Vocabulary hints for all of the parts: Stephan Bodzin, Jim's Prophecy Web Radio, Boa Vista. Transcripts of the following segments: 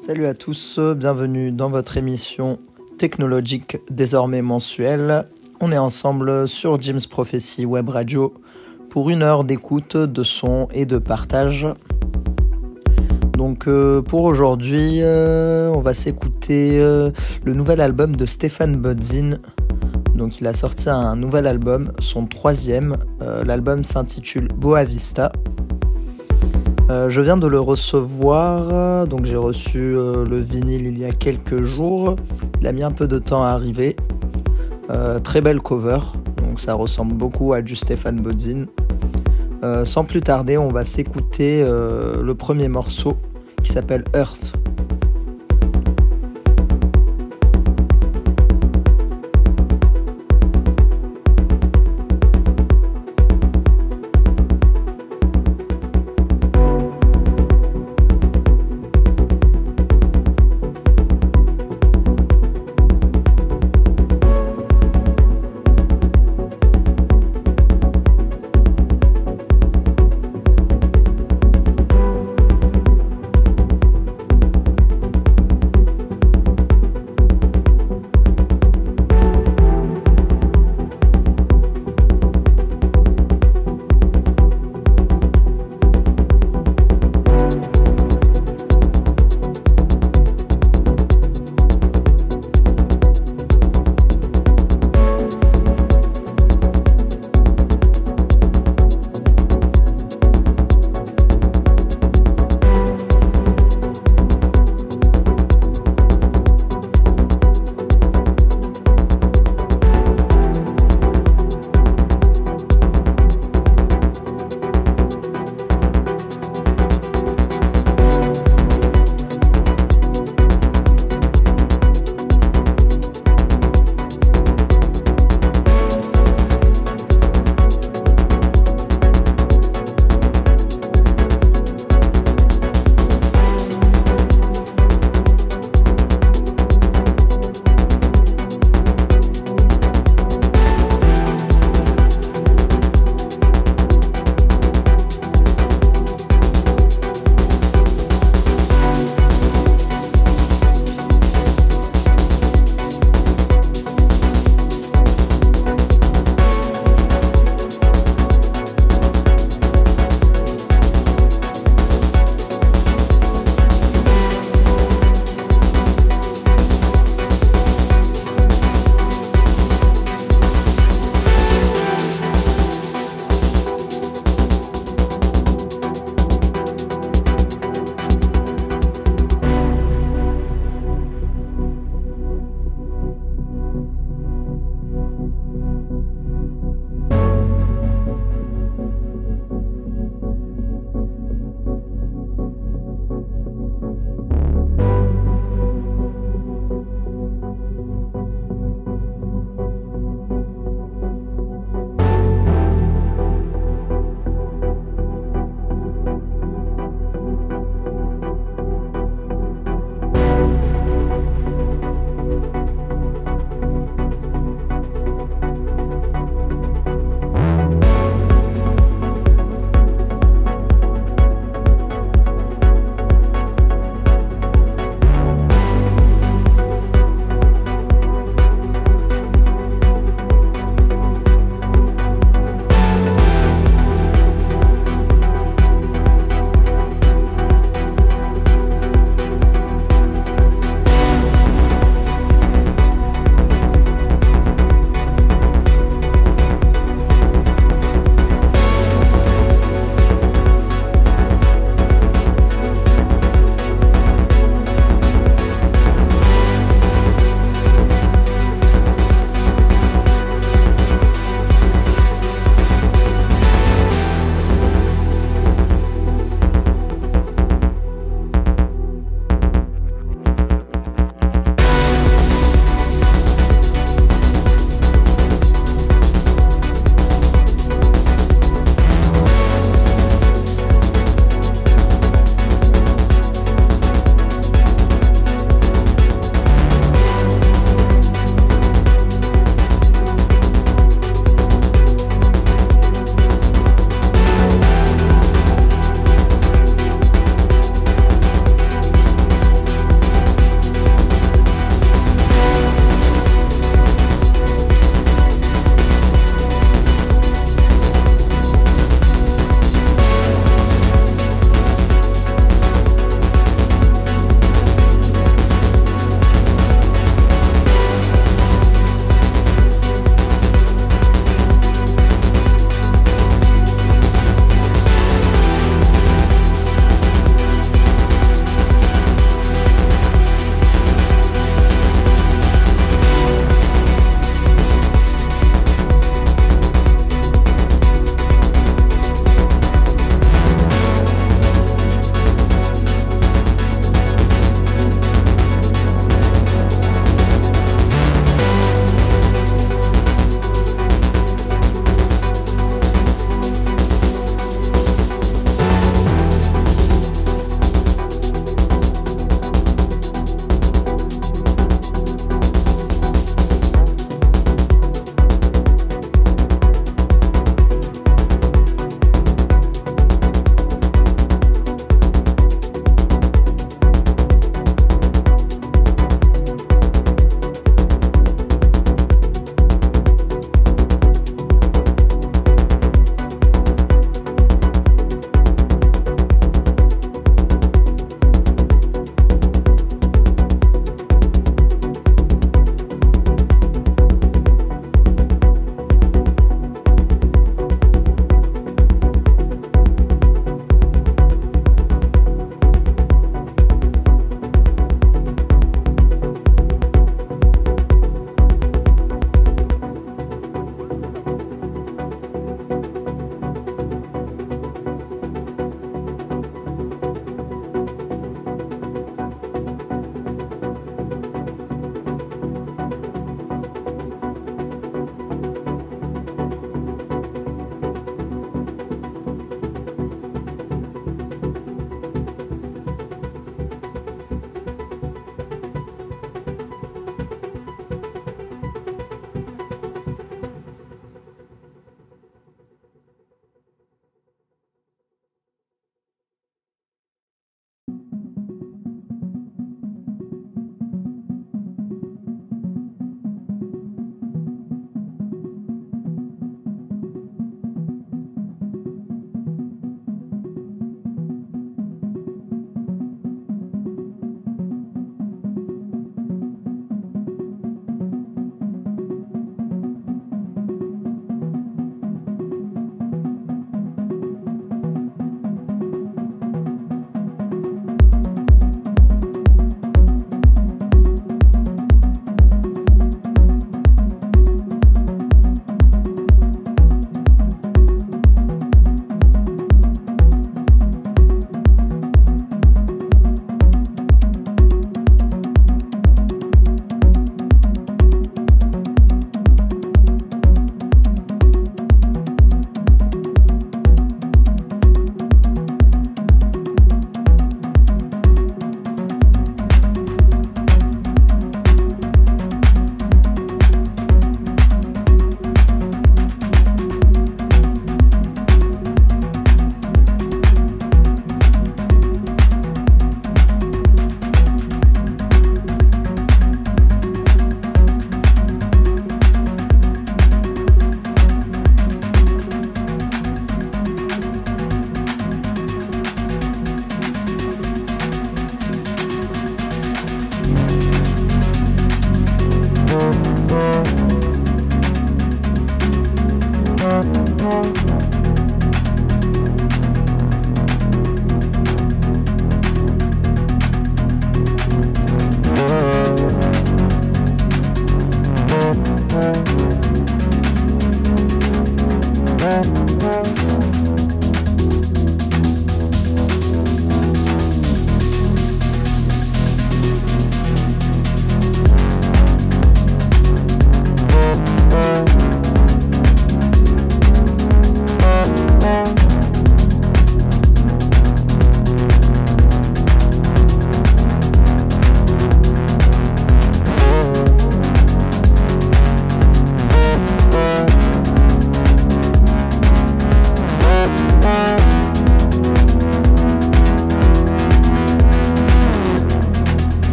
Salut à tous, bienvenue dans votre émission technologique désormais mensuelle. On est ensemble sur Jim's Prophecy Web Radio pour une heure d'écoute, de son et de partage. Donc pour aujourd'hui, on va s'écouter le nouvel album de Stephan Bodzin. Donc il a sorti un nouvel album, son troisième. L'album s'intitule Boa Vista. Je viens de le recevoir, donc j'ai reçu le vinyle il y a quelques jours. Il a mis un peu de temps à arriver. Très belle cover, donc ça ressemble beaucoup à du Stephan Bodzin. Sans plus tarder, on va s'écouter le premier morceau qui s'appelle Earth.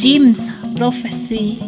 Jim's Prophecy.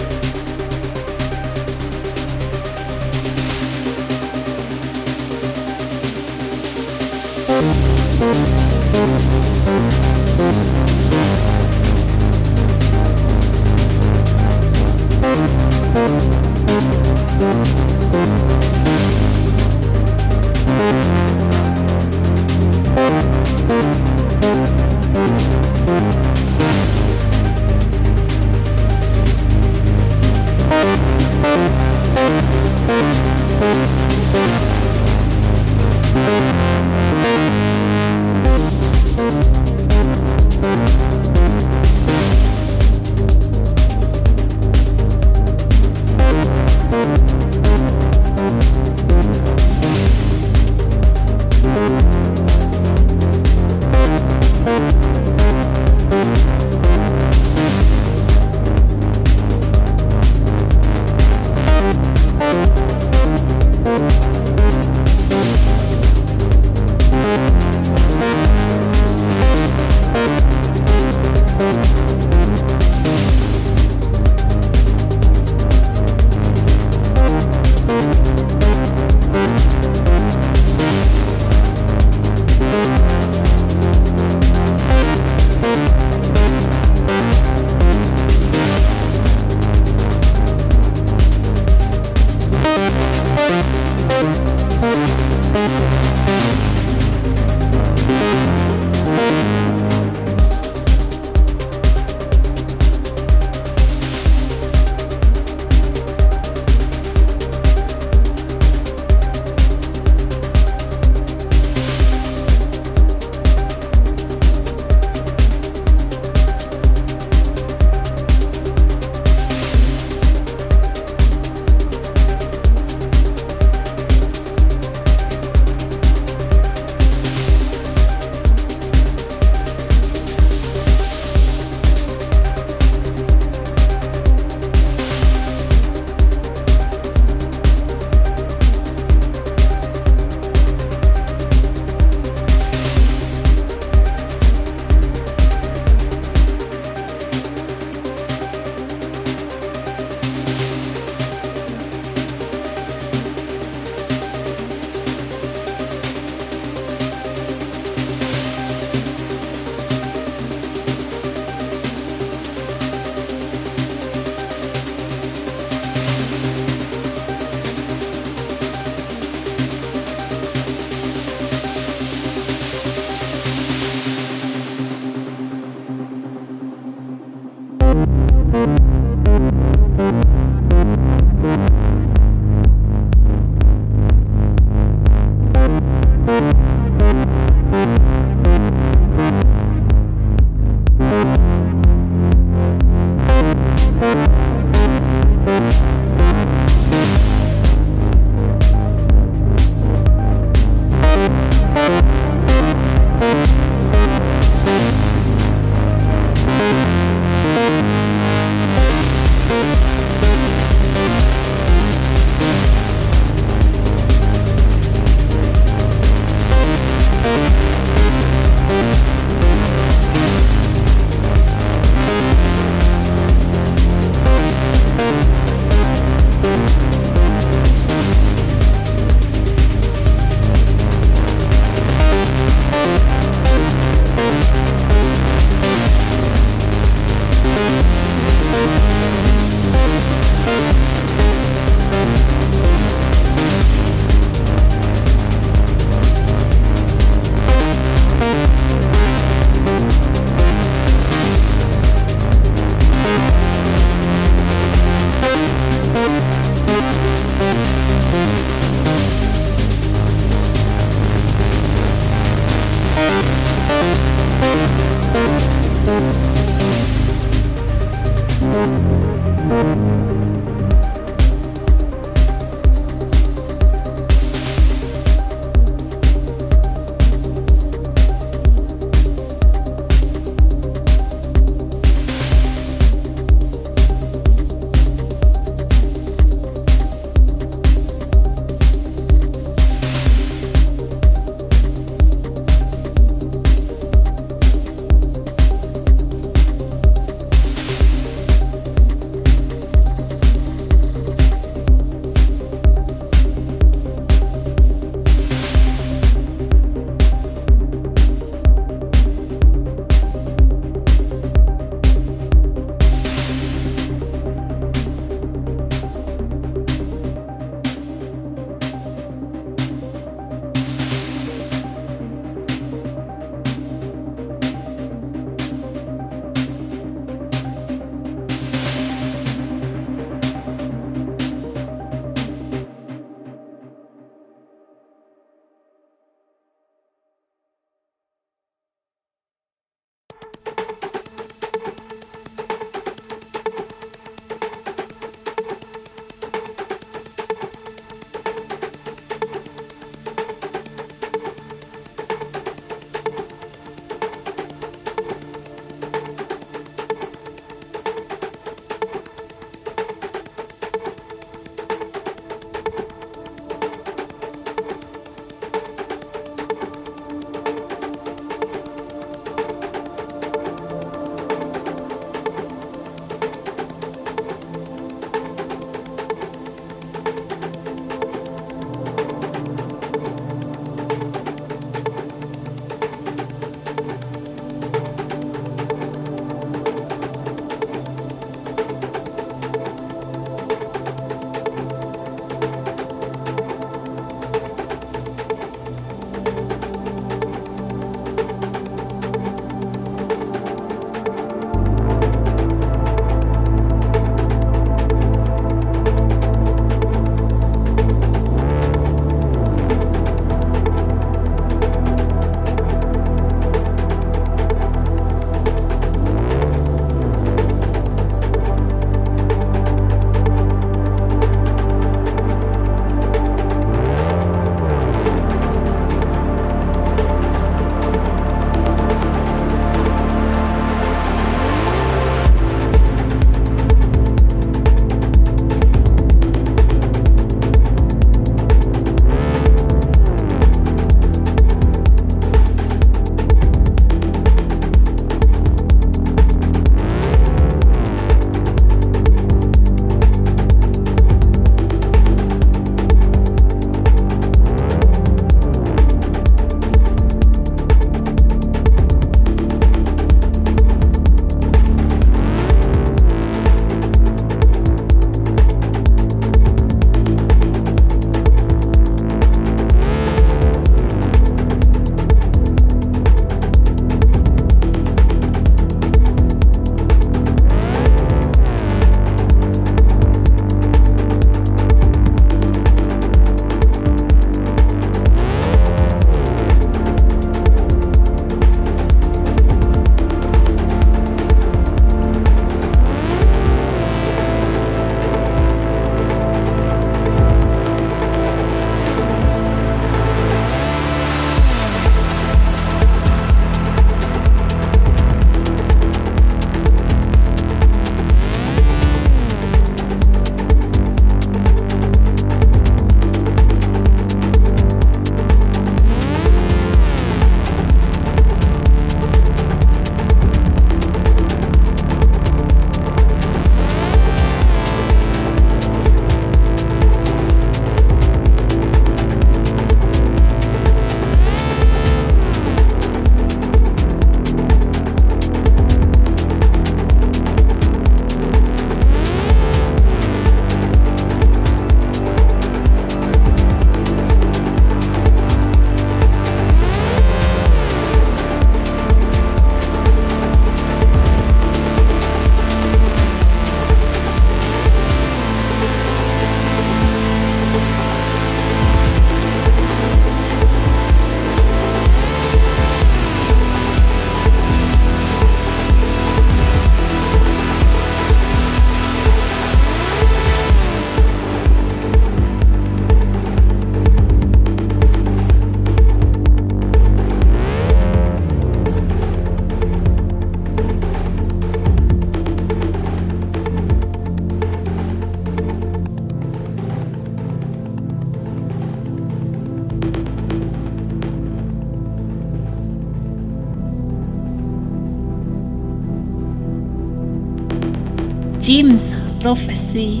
Jim's Prophecy.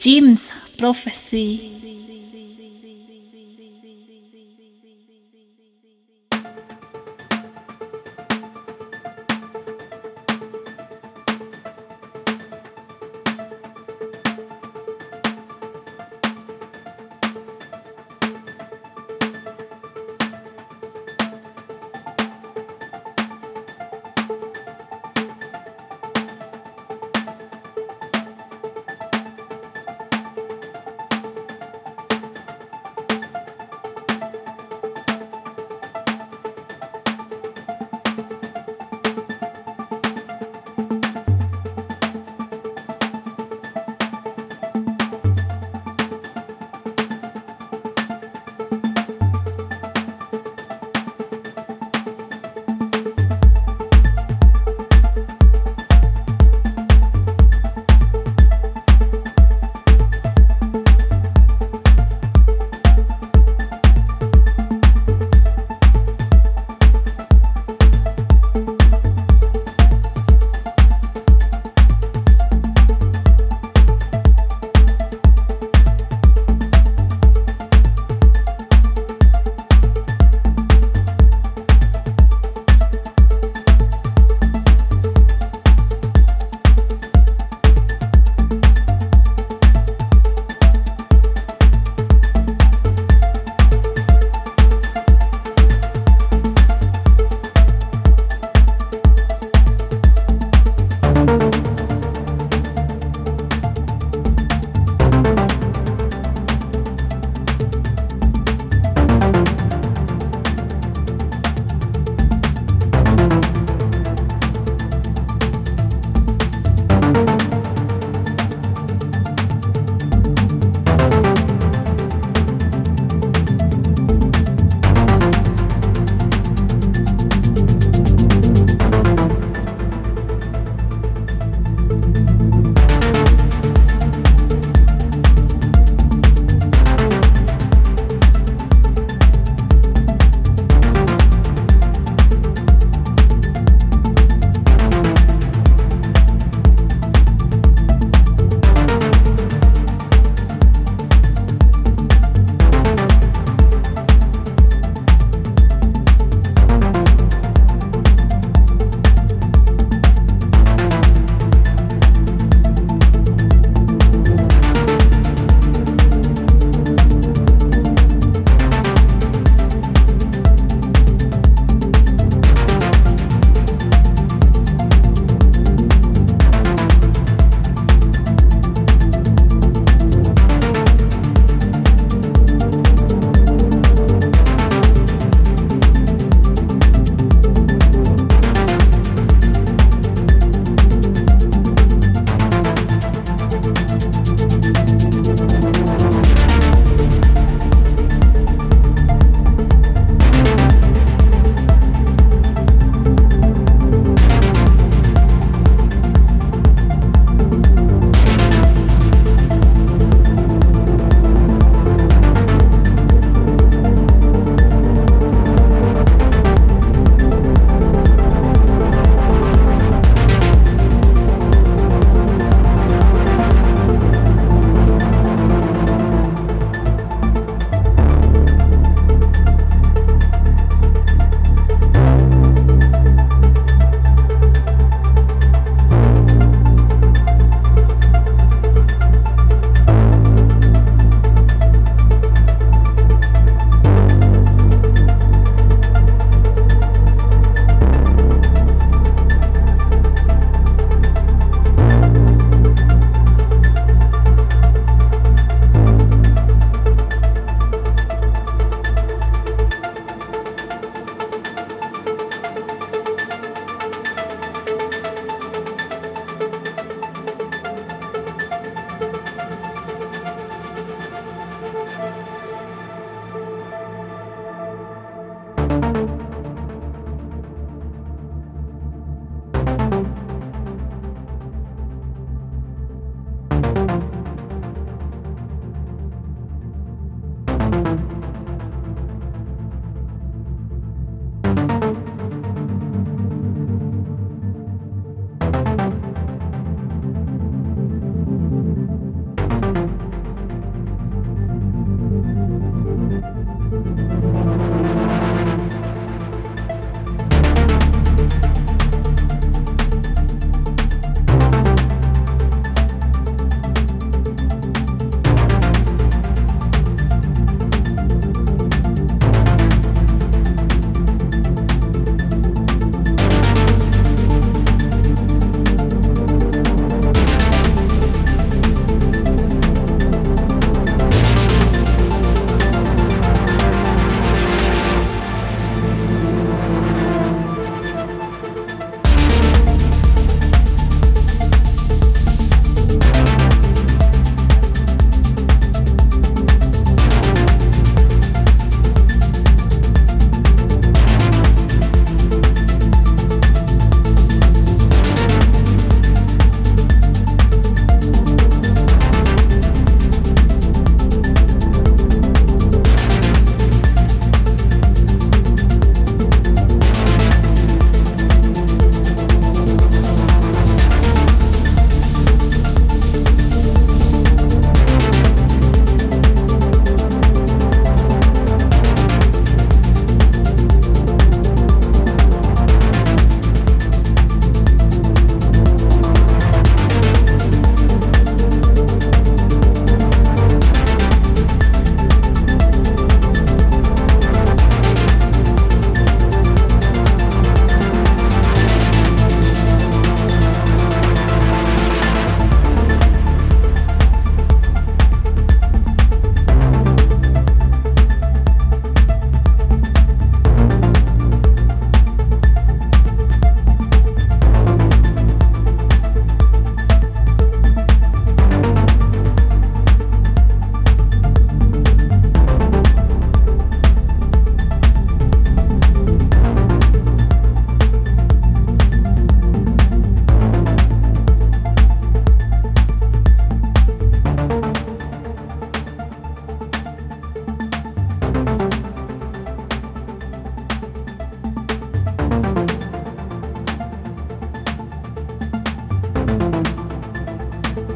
Jim's Prophecy.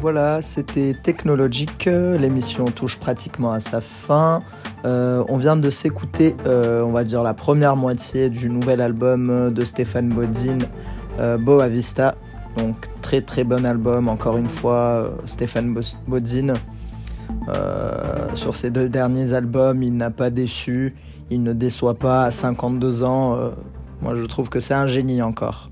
Voilà, c'était Technologique, l'émission touche pratiquement à sa fin. On vient de s'écouter, on va dire, la première moitié du nouvel album de Stephan Bodzin, Boa Vista. Donc très très bon album, encore une fois, Stephan Bodzin. Sur ses deux derniers albums, il n'a pas déçu, il ne déçoit pas à 52 ans. Moi je trouve que c'est un génie encore.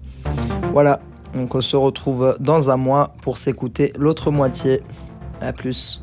Voilà, donc on se retrouve dans un mois pour s'écouter l'autre moitié. À plus.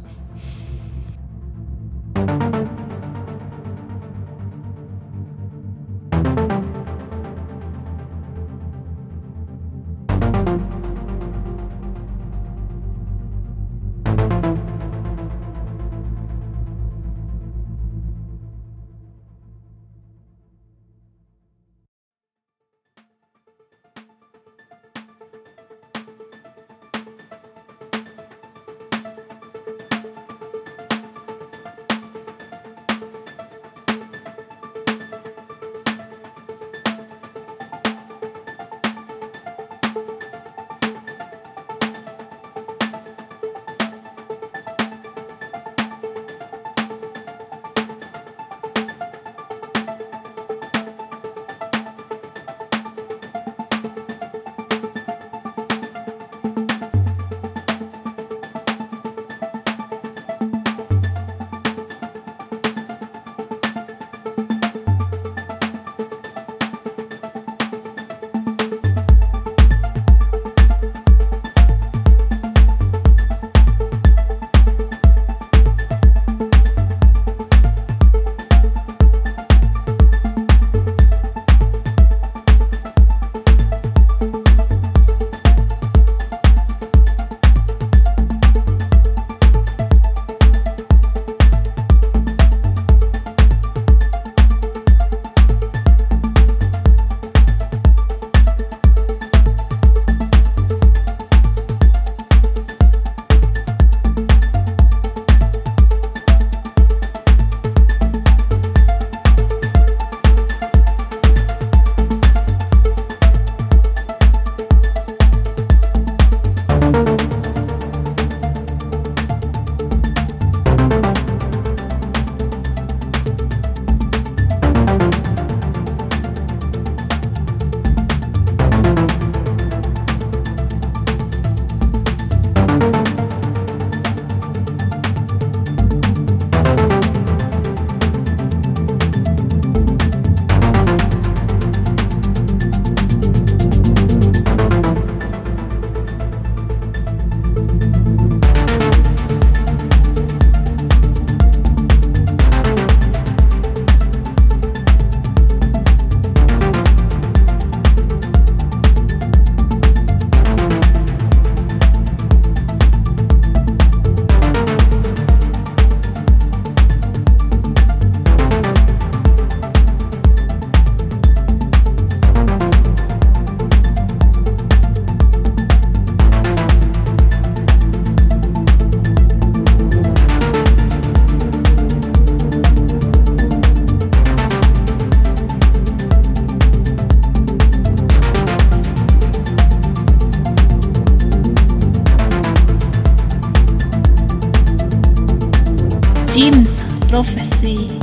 Jim's Prophecy